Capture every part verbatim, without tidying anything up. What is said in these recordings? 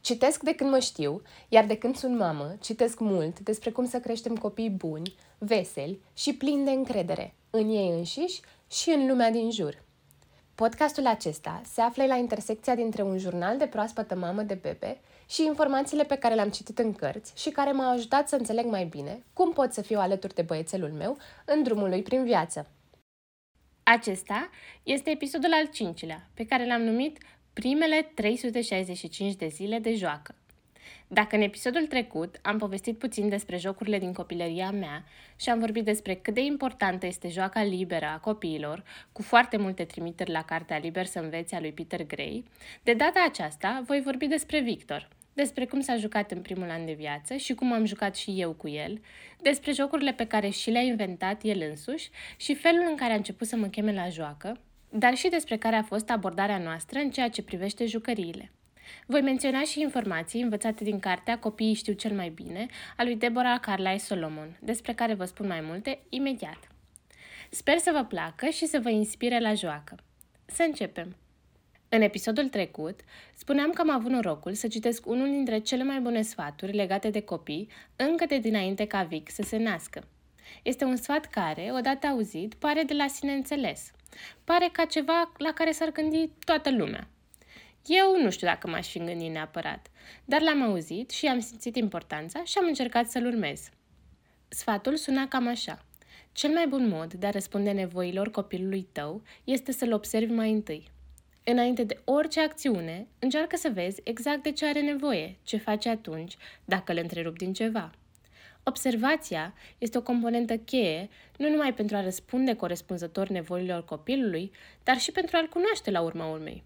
Citesc de când mă știu, iar de când sunt mamă, citesc mult despre cum să creștem copii buni, veseli și plini de încredere în ei înșiși și în lumea din jur. Podcastul acesta se află la intersecția dintre un jurnal de proaspătă mamă de bebe și informațiile pe care le-am citit în cărți și care m-au ajutat să înțeleg mai bine cum pot să fiu alături de băiețelul meu în drumul lui prin viață. Acesta este episodul al cincilea, pe care l-am numit Primele trei sute șaizeci și cinci de zile de joacă. Dacă în episodul trecut am povestit puțin despre jocurile din copilăria mea și am vorbit despre cât de importantă este joaca liberă a copiilor, cu foarte multe trimiteri la Cartea Liber să înveți a lui Peter Gray, de data aceasta voi vorbi despre Victor, despre cum s-a jucat în primul an de viață și cum am jucat și eu cu el, despre jocurile pe care și le-a inventat el însuși și felul în care a început să mă cheme la joacă, dar și despre care a fost abordarea noastră în ceea ce privește jucăriile. Voi menționa și informații învățate din cartea Copiii știu cel mai bine a lui Deborah Carlisle Solomon, despre care vă spun mai multe imediat. Sper să vă placă și să vă inspire la joacă. Să începem! În episodul trecut, spuneam că am avut norocul să citesc unul dintre cele mai bune sfaturi legate de copii încă de dinainte ca Vic să se nască. Este un sfat care, odată auzit, pare de la sine înțeles. Pare ca ceva la care s-ar gândi toată lumea. Eu nu știu dacă m-aș fi gândit neapărat, dar l-am auzit și am simțit importanța și am încercat să-l urmez. Sfatul suna cam așa. Cel mai bun mod de a răspunde nevoilor copilului tău este să-l observi mai întâi. Înainte de orice acțiune, încearcă să vezi exact de ce are nevoie, ce face atunci, dacă îl întrerupi din ceva. Observația este o componentă cheie nu numai pentru a răspunde corespunzător nevoilor copilului, dar și pentru a-l cunoaște la urma urmei.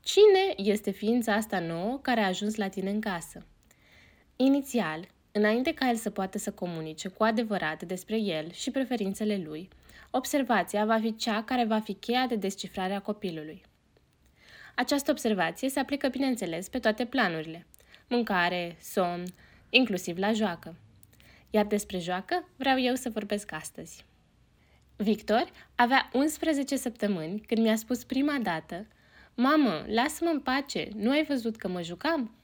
Cine este ființa asta nouă care a ajuns la tine în casă? Inițial, înainte ca el să poată să comunice cu adevărat despre el și preferințele lui, observația va fi cea care va fi cheia de descifrare a copilului. Această observație se aplică, bineînțeles, pe toate planurile, mâncare, somn, inclusiv la joacă. Iar despre joacă vreau eu să vorbesc astăzi. Victor avea unsprezece săptămâni când mi-a spus prima dată: Mamă, lasă-mă în pace, nu ai văzut că mă jucam?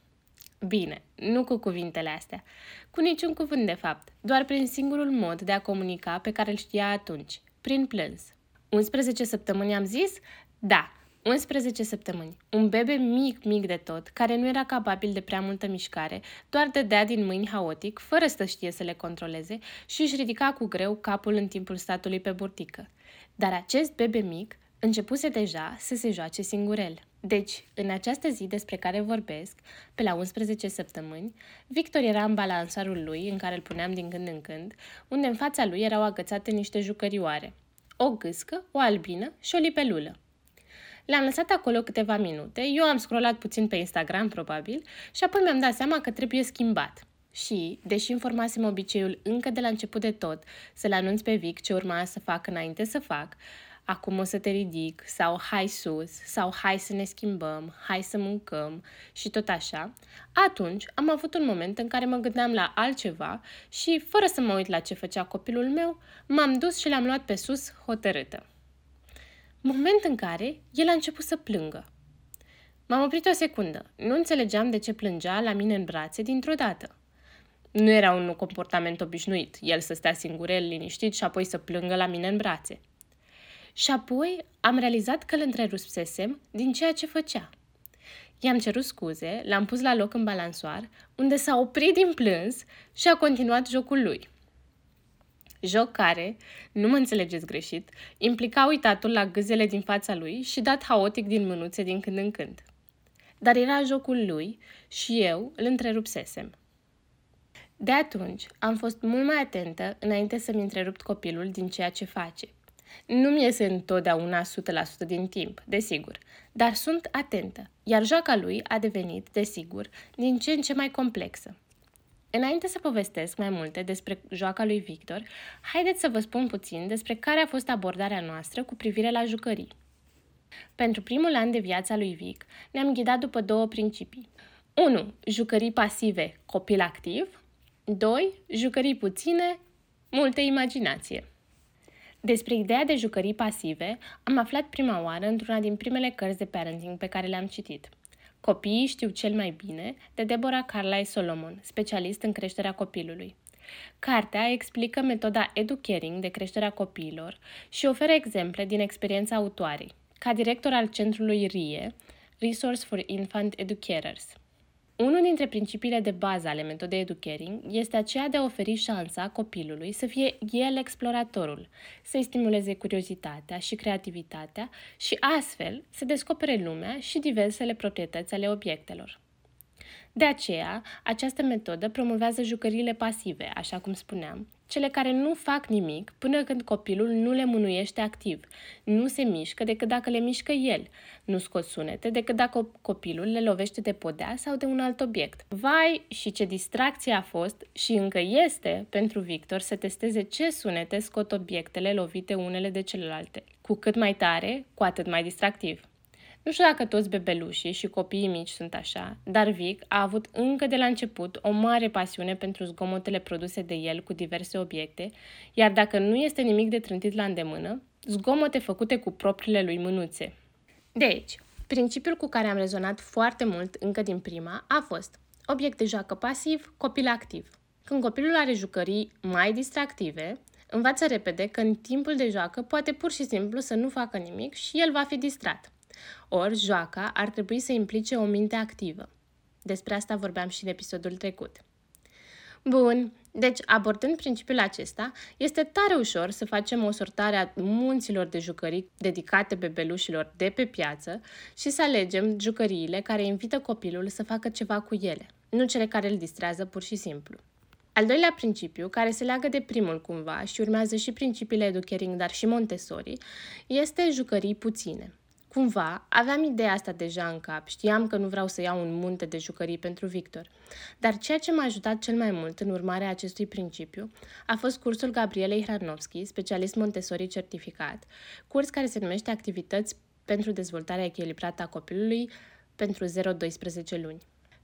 Bine, nu cu cuvintele astea, cu niciun cuvânt de fapt, doar prin singurul mod de a comunica pe care îl știa atunci, prin plâns. unsprezece săptămâni am zis? Da, unsprezece săptămâni. Un bebe mic, mic de tot, care nu era capabil de prea multă mișcare, doar dădea din mâini haotic, fără să știe să le controleze și își ridica cu greu capul în timpul statului pe burtică. Dar acest bebe mic începuse deja să se joace singurel. Deci, în această zi despre care vorbesc, pe la unsprezece săptămâni, Victor era în balansoarul lui, în care îl puneam din când în când, unde în fața lui erau agățate niște jucărioare. O gâscă, o albină și o lipelulă. L-am lăsat acolo câteva minute, eu am scrollat puțin pe Instagram, probabil, și apoi mi-am dat seama că trebuie schimbat. Și, deși îmi formasem obiceiul încă de la început de tot să-l anunț pe Vic ce urma să fac înainte să fac, acum o să te ridic, sau hai sus, sau hai să ne schimbăm, hai să mâncăm și tot așa, atunci am avut un moment în care mă gândeam la altceva și, fără să mă uit la ce făcea copilul meu, m-am dus și l-am luat pe sus hotărâtă. Moment în care el a început să plângă. M-am oprit o secundă, nu înțelegeam de ce plângea la mine în brațe dintr-o dată. Nu era un comportament obișnuit, el să stea singurel, liniștit și apoi să plângă la mine în brațe. Și apoi am realizat că îl întrerupsesem din ceea ce făcea. I-am cerut scuze, l-am pus la loc în balansoar, unde s-a oprit din plâns și a continuat jocul lui. Joc care, nu mă înțelegeți greșit, implica uitatul la gâzele din fața lui și dat haotic din mânuțe din când în când. Dar era jocul lui și eu îl întrerupsesem. De atunci am fost mult mai atentă înainte să-mi întrerupt copilul din ceea ce face. Nu mi iese întotdeauna o sută la sută din timp, desigur, dar sunt atentă, iar joaca lui a devenit, desigur, din ce în ce mai complexă. Înainte să povestesc mai multe despre joaca lui Victor, haideți să vă spun puțin despre care a fost abordarea noastră cu privire la jucării. Pentru primul an de viața lui Vic, ne-am ghidat după două principii. unu. Jucării pasive, copil activ. doi. Jucării puține, multă imaginație. Despre ideea de jucării pasive am aflat prima oară într-una din primele cărți de parenting pe care le-am citit. Copiii știu cel mai bine, de Deborah Carlisle Solomon, specialist în creșterea copilului. Cartea explică metoda educaring de creșterea copiilor și oferă exemple din experiența autoarei, ca director al centrului R I E, Resource for Infant Educators. Unul dintre principiile de bază ale metodei educaring este aceea de a oferi șansa copilului să fie el exploratorul, să-i stimuleze curiozitatea și creativitatea și astfel să descopere lumea și diversele proprietăți ale obiectelor. De aceea, această metodă promovează jucăriile pasive, așa cum spuneam, cele care nu fac nimic până când copilul nu le mânuiește activ, nu se mișcă decât dacă le mișcă el, nu scot sunete decât dacă copilul le lovește de podea sau de un alt obiect. Vai, și ce distracție a fost și încă este pentru Victor să testeze ce sunete scot obiectele lovite unele de celelalte. Cu cât mai tare, cu atât mai distractiv. Nu știu dacă toți bebelușii și copiii mici sunt așa, dar Vic a avut încă de la început o mare pasiune pentru zgomotele produse de el cu diverse obiecte, iar dacă nu este nimic de trântit la îndemână, zgomote făcute cu propriile lui mânuțe. Deci, principiul cu care am rezonat foarte mult încă din prima a fost obiect de joacă pasiv, copil activ. Când copilul are jucării mai distractive, învață repede că în timpul de joacă poate pur și simplu să nu facă nimic și el va fi distrat. Ori, joaca ar trebui să implice o minte activă. Despre asta vorbeam și în episodul trecut. Bun, deci abordând principiul acesta, este tare ușor să facem o sortare a munților de jucării dedicate bebelușilor de pe piață și să alegem jucăriile care invită copilul să facă ceva cu ele, nu cele care îl distrează pur și simplu. Al doilea principiu, care se leagă de primul cumva și urmează și principiile educaring, dar și Montessori, este jucării puține. Cumva, aveam ideea asta deja în cap, știam că nu vreau să iau un munte de jucării pentru Victor, dar ceea ce m-a ajutat cel mai mult în urmarea acestui principiu a fost cursul Gabrielei Hranovski, specialist Montessori certificat, curs care se numește Activități pentru dezvoltarea echilibrată a copilului pentru zero la doisprezece luni.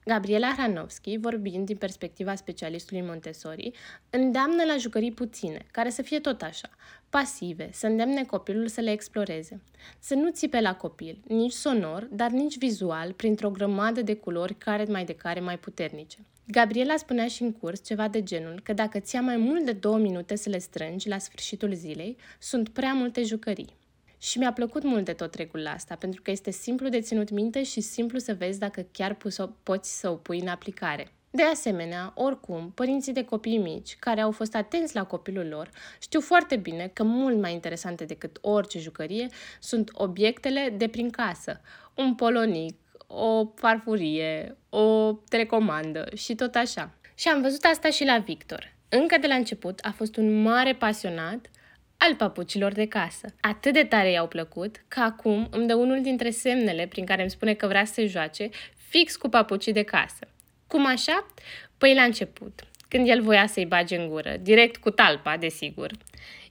Gabriela Hranovski, vorbind din perspectiva specialistului Montessori, îndeamnă la jucării puține, care să fie tot așa, pasive, să îndemne copilul să le exploreze. Să nu țipe la copil, nici sonor, dar nici vizual, printr-o grămadă de culori care mai de care mai puternice. Gabriela spunea și în curs ceva de genul că dacă ți-a mai mult de două minute să le strângi la sfârșitul zilei, sunt prea multe jucării. Și mi-a plăcut mult de tot regula asta, pentru că este simplu de ținut minte și simplu să vezi dacă chiar poți să o pui în aplicare. De asemenea, oricum, părinții de copii mici, care au fost atenți la copilul lor, știu foarte bine că mult mai interesante decât orice jucărie sunt obiectele de prin casă, un polonic, o farfurie, o telecomandă și tot așa. Și am văzut asta și la Victor. Încă de la început a fost un mare pasionat al papucilor de casă. Atât de tare i-au plăcut că acum îmi dă unul dintre semnele prin care îmi spune că vrea să se joace fix cu papucii de casă. Cum așa? Păi la început, când el voia să-i bage în gură, direct cu talpa, desigur,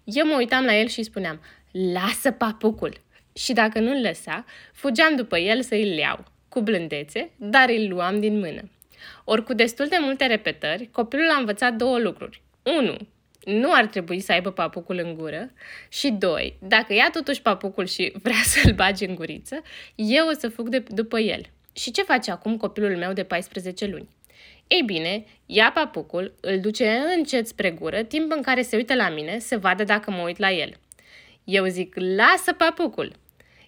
eu mă uitam la el și spuneam, lasă papucul! Și dacă nu-l lăsa, fugeam după el să îl iau, cu blândețe, dar îl luam din mână. Ori cu destul de multe repetări, copilul a învățat două lucruri. unu. Nu ar trebui să aibă papucul în gură și doi, dacă ia totuși papucul și vrea să-l bage în guriță, eu o să fug de, după el. Și ce face acum copilul meu de paisprezece luni? Ei bine, ia papucul, îl duce încet spre gură, timp în care se uită la mine să vadă dacă mă uit la el. Eu zic, lasă papucul!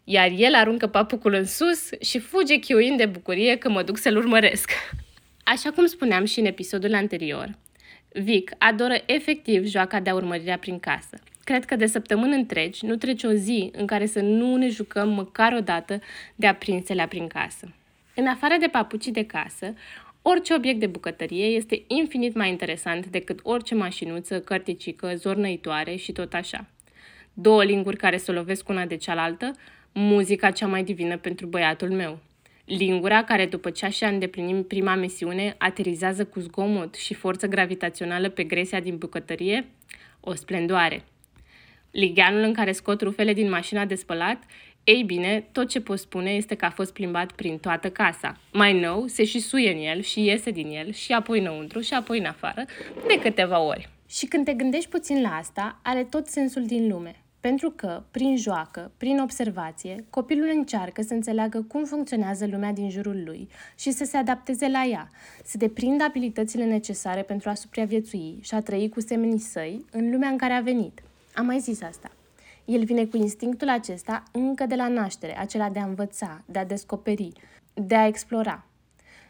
Iar el aruncă papucul în sus și fuge chiuind de bucurie că mă duc să-l urmăresc. Așa cum spuneam și în episodul anterior, Vic adoră efectiv joaca de urmărirea prin casă. Cred că de săptămâni întregi nu trece o zi în care să nu ne jucăm măcar o dată de aprinselea prin casă. În afară de papucii de casă, orice obiect de bucătărie este infinit mai interesant decât orice mașinuță, cărticică, zornăitoare și tot așa. două linguri care se lovesc una de cealaltă, muzica cea mai divină pentru băiatul meu. Lingura care, după ce și-a îndeplinit prima misiune, aterizează cu zgomot și forță gravitațională pe gresia din bucătărie, o splendoare. Ligheanul în care scot rufele din mașina de spălat, ei bine, tot ce pot spune este că a fost plimbat prin toată casa. Mai nou, se și suie în el și iese din el și apoi înăuntru și apoi în afară, de câteva ori. Și când te gândești puțin la asta, are tot sensul din lume. Pentru că, prin joacă, prin observație, copilul încearcă să înțeleagă cum funcționează lumea din jurul lui și să se adapteze la ea, să deprindă abilitățile necesare pentru a supraviețui și a trăi cu semenii săi în lumea în care a venit. Am mai zis asta. El vine cu instinctul acesta încă de la naștere, acela de a învăța, de a descoperi, de a explora.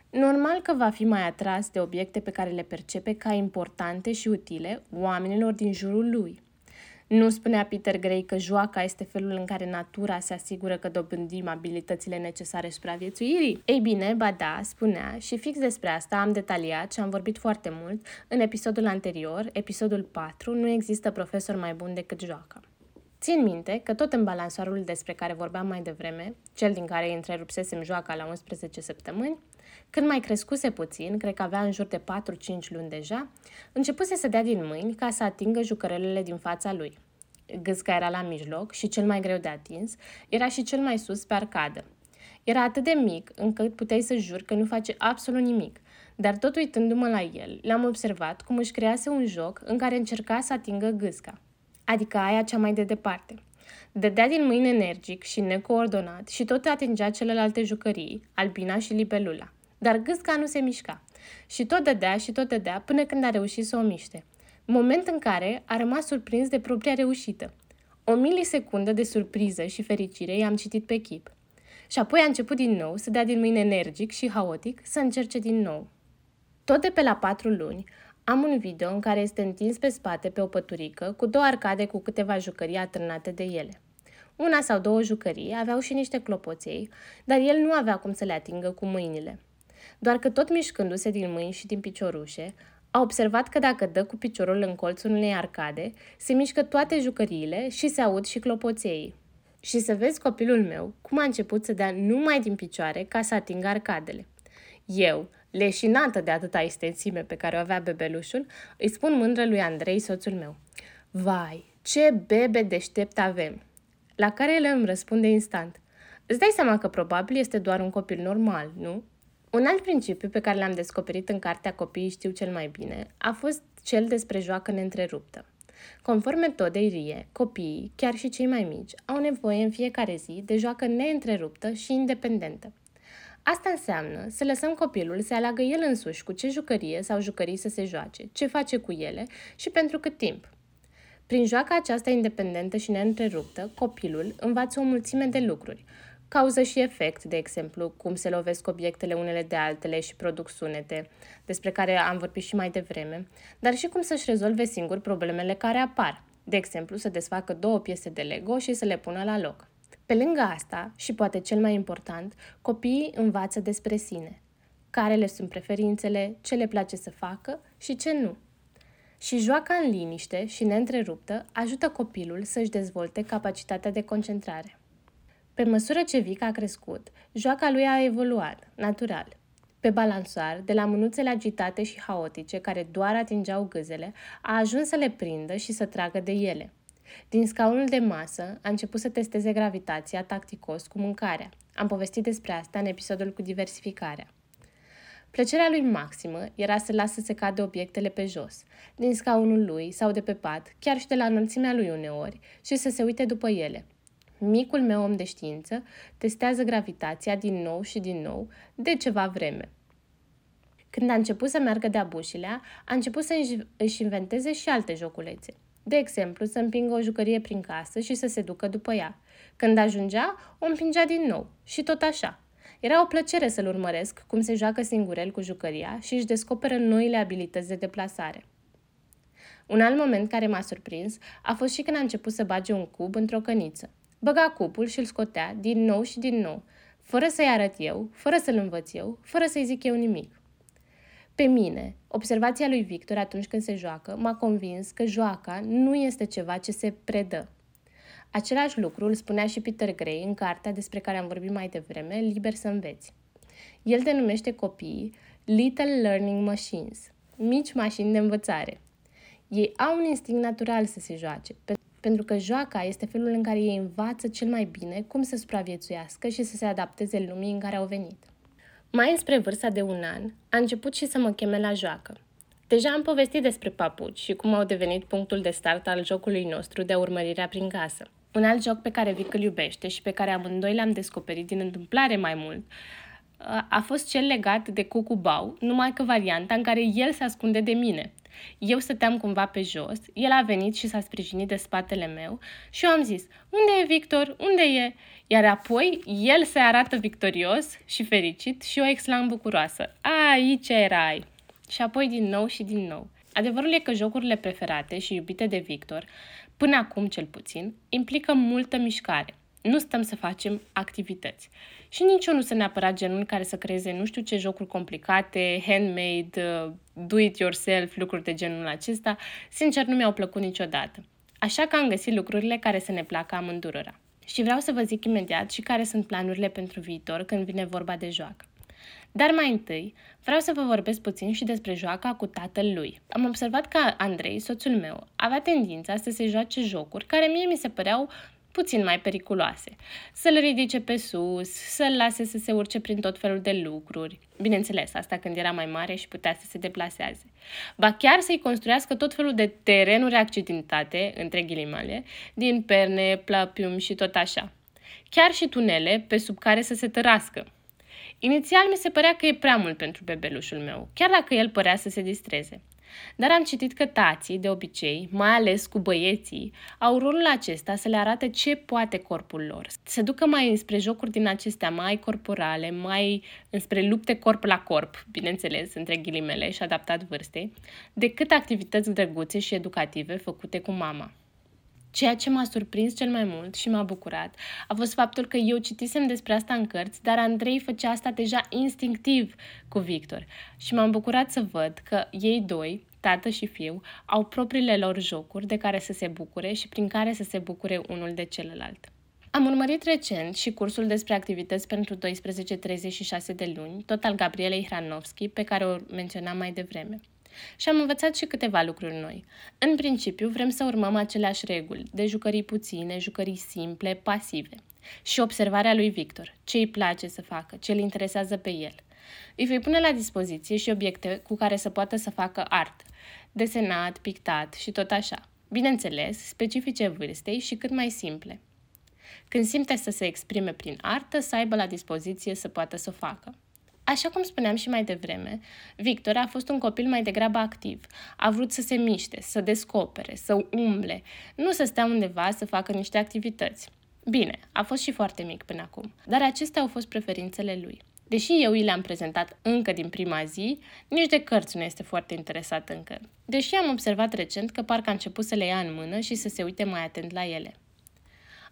Normal că va fi mai atras de obiecte pe care le percepe ca importante și utile oamenilor din jurul lui. Nu spunea Peter Gray că joaca este felul în care natura se asigură că dobândim abilitățile necesare supraviețuirii? Ei bine, ba da, spunea, și fix despre asta am detaliat și am vorbit foarte mult în episodul anterior, episodul patru, nu există profesor mai bun decât joaca. Țin minte că tot în balansoarul despre care vorbeam mai devreme, cel din care întrerupsesem joaca la unsprezece săptămâni, când mai crescuse puțin, cred că avea în jur de patru-cinci luni deja, începuse să dea din mâini ca să atingă jucărelele din fața lui. Gâsca era la mijloc și cel mai greu de atins, era și cel mai sus pe arcadă. Era atât de mic încât puteai să juri că nu face absolut nimic, dar tot uitându-mă la el, l-am observat cum își crease un joc în care încerca să atingă gâsca. Adică aia cea mai de departe. Dădea din mâini energic și necoordonat și tot atingea celelalte jucării, albina și libelula. Dar gâsca nu se mișca. Și tot dădea și tot dădea până când a reușit să o miște. Moment în care a rămas surprins de propria reușită. O milisecundă de surpriză și fericire i-am citit pe chip. Și apoi a început din nou să dea din mâini energic și haotic să încerce din nou. Tot de pe la patru luni, am un video în care este întins pe spate pe o păturică cu două arcade cu câteva jucării atârnate de ele. Una sau două jucării aveau și niște clopoței, dar el nu avea cum să le atingă cu mâinile. Doar că tot mișcându-se din mâini și din piciorușe, a observat că dacă dă cu piciorul în colțul unei arcade, se mișcă toate jucăriile și se aud și clopoței. Și să vezi copilul meu cum a început să dea numai din picioare ca să atingă arcadele. Eu, leșinată de atâta extensime pe care o avea bebelușul, îi spun mândră lui Andrei, soțul meu: "Vai, ce bebe deștept avem!" La care el îmi răspunde instant: "Îți dai seama că probabil este doar un copil normal, nu?" Un alt principiu pe care l-am descoperit în cartea Copiii știu cel mai bine a fost cel despre joacă neîntreruptă. Conform metodei R I E, copiii, chiar și cei mai mici, au nevoie în fiecare zi de joacă neîntreruptă și independentă. Asta înseamnă să lăsăm copilul să aleagă el însuși cu ce jucărie sau jucării să se joace, ce face cu ele și pentru cât timp. Prin joaca aceasta independentă și neîntreruptă, copilul învață o mulțime de lucruri. Cauză și efect, de exemplu, cum se lovesc obiectele unele de altele și produc sunete, despre care am vorbit și mai devreme, dar și cum să-și rezolve singur problemele care apar, de exemplu, să desfacă două piese de Lego și să le pună la loc. Pe lângă asta, și poate cel mai important, copiii învață despre sine, care le sunt preferințele, ce le place să facă și ce nu. Și joaca în liniște și neîntreruptă ajută copilul să-și dezvolte capacitatea de concentrare. Pe măsură ce Vic a crescut, joaca lui a evoluat, natural. Pe balansoar, de la mânuțele agitate și haotice care doar atingeau gâzele, a ajuns să le prindă și să tragă de ele. Din scaunul de masă a început să testeze gravitația tacticos cu mâncarea. Am povestit despre asta în episodul cu diversificarea. Plăcerea lui maximă era să lasă să cadă obiectele pe jos, din scaunul lui sau de pe pat, chiar și de la înălțimea lui uneori, și să se uite după ele. Micul meu om de știință testează gravitația din nou și din nou de ceva vreme. Când a început să meargă de-a bușilea, a început să își inventeze și alte joculețe. De exemplu, să împingă o jucărie prin casă și să se ducă după ea. Când ajungea, o împingea din nou și tot așa. Era o plăcere să-l urmăresc cum se joacă singurel cu jucăria și își descoperă noile abilități de deplasare. Un alt moment care m-a surprins a fost și când a început să bage un cub într-o căniță. Băga cubul și îl scotea din nou și din nou, fără să-i arăt eu, fără să-l învăț eu, fără să-i zic eu nimic. Pe mine, observația lui Victor atunci când se joacă m-a convins că joaca nu este ceva ce se predă. Același lucru îl spunea și Peter Gray în cartea despre care am vorbit mai devreme, Liber să înveți. El denumește copiii Little Learning Machines, mici mașini de învățare. Ei au un instinct natural să se joace, pentru că joaca este felul în care ei învață cel mai bine cum să supraviețuiască și să se adapteze lumii în care au venit. Mai înspre vârsta de un an, a început și să mă cheme la joacă. Deja am povestit despre papuci și cum au devenit punctul de start al jocului nostru de urmărirea prin casă. Un alt joc pe care Vic îl iubește și pe care amândoi l-am descoperit din întâmplare mai mult, a fost cel legat de cucubau, numai că varianta în care el se ascunde de mine. Eu stăteam cumva pe jos, el a venit și s-a sprijinit de spatele meu și eu am zis, unde e Victor? Unde e? Iar apoi el se arată victorios și fericit și eu exclam bucuroasă, aici erai! Și apoi din nou și din nou. Adevărul e că jocurile preferate și iubite de Victor, până acum cel puțin, implică multă mișcare. Nu stăm să facem activități. Și nici eu nu sunt neapărat genul care să creeze nu știu ce jocuri complicate, handmade, do-it-yourself, lucruri de genul acesta. Sincer, nu mi-au plăcut niciodată. Așa că am găsit lucrurile care să ne placă amândurora. Și vreau să vă zic imediat și care sunt planurile pentru viitor când vine vorba de joacă. Dar mai întâi, vreau să vă vorbesc puțin și despre joaca cu tatăl lui. Am observat că Andrei, soțul meu, avea tendința să se joace jocuri care mie mi se păreau puțin mai periculoase. Să-l ridice pe sus, să-l lase să se urce prin tot felul de lucruri. Bineînțeles, asta când era mai mare și putea să se deplaseze. Ba chiar să-i construiască tot felul de terenuri accidentate, între ghilimele, din perne, plapium și tot așa. Chiar și tunele pe sub care să se tărască. Inițial mi se părea că e prea mult pentru bebelușul meu, chiar dacă el părea să se distreze. Dar am citit că tații, de obicei, mai ales cu băieții, au rolul acesta să le arate ce poate corpul lor. Se ducă mai înspre jocuri din acestea mai corporale, mai înspre lupte corp la corp, bineînțeles, între ghilimele și adaptat vârstei, decât activități drăguțe și educative făcute cu mama. Ceea ce m-a surprins cel mai mult și m-a bucurat a fost faptul că eu citisem despre asta în cărți, dar Andrei făcea asta deja instinctiv cu Victor și m-am bucurat să văd că ei doi, tată și fiu, au propriile lor jocuri de care să se bucure și prin care să se bucure unul de celălalt. Am urmărit recent și cursul despre activități pentru doisprezece treizeci și șase de luni, tot al Gabrielei Hranovski, pe care o menționam mai devreme. Și am învățat și câteva lucruri noi. În principiu, vrem să urmăm aceleași reguli, de jucării puține, jucării simple, pasive. Și observarea lui Victor, ce îi place să facă, ce îl interesează pe el. Îi voi pune la dispoziție și obiecte cu care să poată să facă artă, desenat, pictat și tot așa. Bineînțeles, specifice vârstei și cât mai simple. Când simte să se exprime prin artă, să aibă la dispoziție să poată să o facă. Așa cum spuneam și mai devreme, Victor a fost un copil mai degrabă activ. A vrut să se miște, să descopere, să umble, nu să stea undeva să facă niște activități. Bine, a fost și foarte mic până acum, dar acestea au fost preferințele lui. Deși eu i le-am prezentat încă din prima zi, nici de cărți nu este foarte interesat încă. Deși am observat recent că parcă a început să le ia în mână și să se uite mai atent la ele.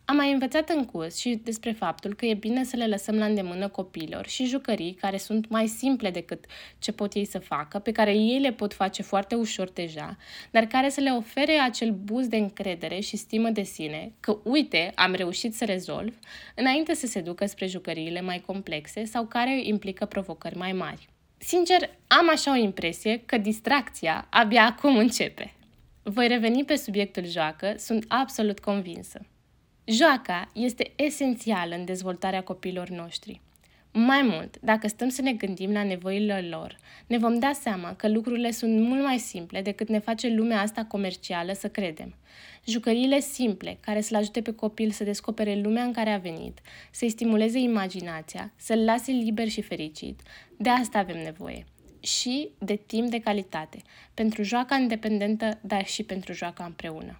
Am mai învățat în curs și despre faptul că e bine să le lăsăm la îndemână copiilor și jucării care sunt mai simple decât ce pot ei să facă, pe care ei le pot face foarte ușor deja, dar care să le ofere acel boost de încredere și stimă de sine că, uite, am reușit să rezolv, înainte să se ducă spre jucăriile mai complexe sau care implică provocări mai mari. Sincer, am așa o impresie că distracția abia acum începe. Voi reveni pe subiectul joacă, sunt absolut convinsă. Joaca este esențială în dezvoltarea copiilor noștri. Mai mult, dacă stăm să ne gândim la nevoile lor, ne vom da seama că lucrurile sunt mult mai simple decât ne face lumea asta comercială să credem. Jucăriile simple care să-l ajute pe copil să descopere lumea în care a venit, să-i stimuleze imaginația, să-l lase liber și fericit, de asta avem nevoie. Și de timp de calitate, pentru joaca independentă, dar și pentru joaca împreună.